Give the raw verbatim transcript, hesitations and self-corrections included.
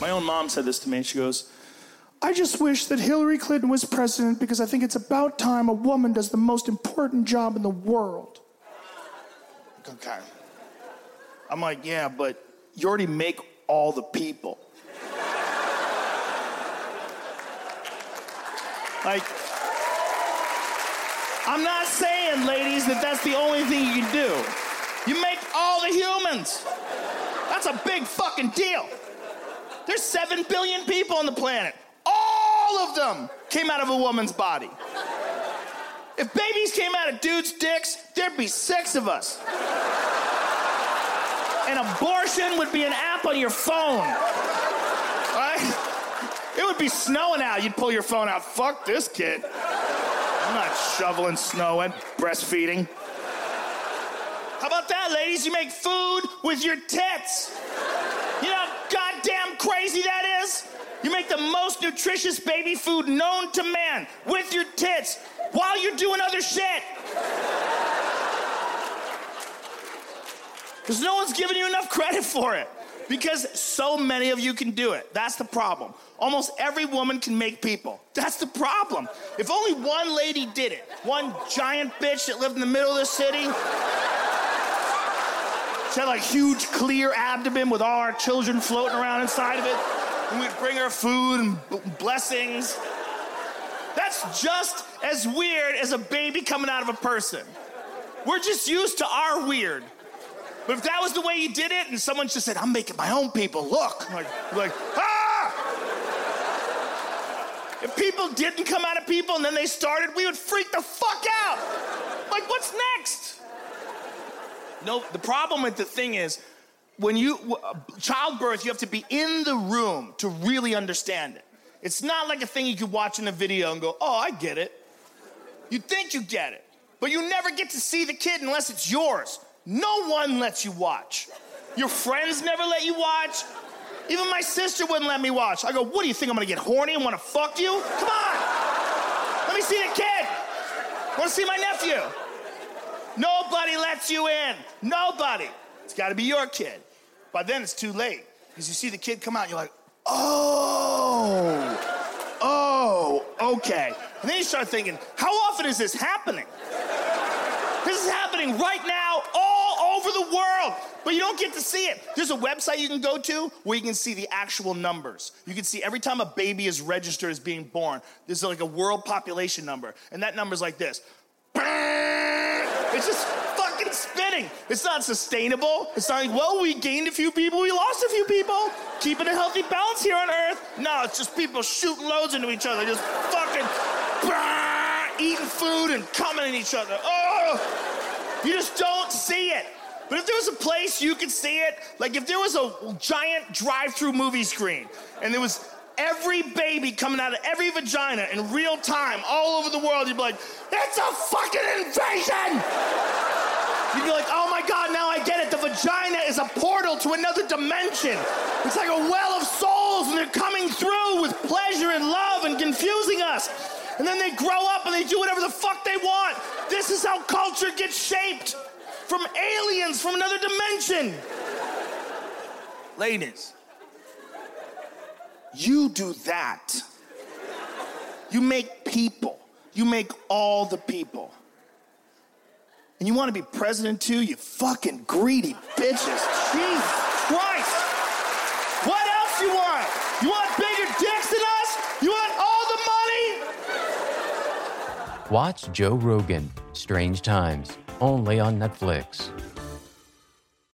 My own mom said this to me. She goes, I just wish that Hillary Clinton was president because I think it's about time a woman does the most important job in the world. Okay. I'm like, yeah, but you already make all the people. Like, I'm not saying, ladies, that that's the only thing you can do. You make all the humans. That's a big fucking deal. There's seven billion people on the planet. All of them came out of a woman's body. If babies came out of dudes' dicks, there'd be six of us. And abortion would be an app on your phone. Right? It would be snowing out. You'd pull your phone out. Fuck this kid. I'm not shoveling snow and breastfeeding. How about that, ladies? You make food with your tits. You know, goddamn crazy that is? You make the most nutritious baby food known to man with your tits while you're doing other shit. Because no one's giving you enough credit for it. Because so many of you can do it. That's the problem. Almost every woman can make people. That's the problem. If only one lady did it, one giant bitch that lived in the middle of the city. She had like huge clear abdomen with all our children floating around inside of it. And we'd bring her food and b- blessings. That's just as weird as a baby coming out of a person. We're just used to our weird. But if that was the way you did it and someone just said, I'm making my own people, look. I'm like, like, ah! If people didn't come out of people and then they started, we would freak the fuck out. Like, what's next? No, the problem with the thing is, when you, uh, childbirth, you have to be in the room to really understand it. It's not like a thing you could watch in a video and go, oh, I get it. You think you get it, but you never get to see the kid unless it's yours. No one lets you watch. Your friends never let you watch. Even my sister wouldn't let me watch. I go, what do you think, I'm gonna get horny and wanna fuck you? Come on, let me see the kid. I wanna see my nephew. Nobody lets you in. Nobody. It's got to be your kid. By then, it's too late. Because you see the kid come out, you're like, oh, oh, okay. And then you start thinking, how often is this happening? This is happening right now all over the world, but you don't get to see it. There's a website you can go to where you can see the actual numbers. You can see every time a baby is registered as being born, there's like a world population number, and that number's like this. It's just fucking spinning. It's not sustainable. It's not like, well, we gained a few people, we lost a few people. Keeping a healthy balance here on Earth. No, it's just people shooting loads into each other, just fucking eating food and coming at each other. Oh, you just don't see it. But if there was a place you could see it, like if there was a giant drive-through movie screen and there was every baby coming out of every vagina in real time all over the world, you'd be like, it's a fucking invasion! You'd be like, oh my God, now I get it. The vagina is a portal to another dimension. It's like a well of souls, and they're coming through with pleasure and love and confusing us. And then they grow up and they do whatever the fuck they want. This is how culture gets shaped. From aliens, from another dimension. Ladies. You do that. You make people. You make all the people. and you want to be president too, you fucking greedy bitches. Jesus Christ! What else you want? You want bigger dicks than us? You want all the money? Watch Joe Rogan, Strange Times, only on Netflix.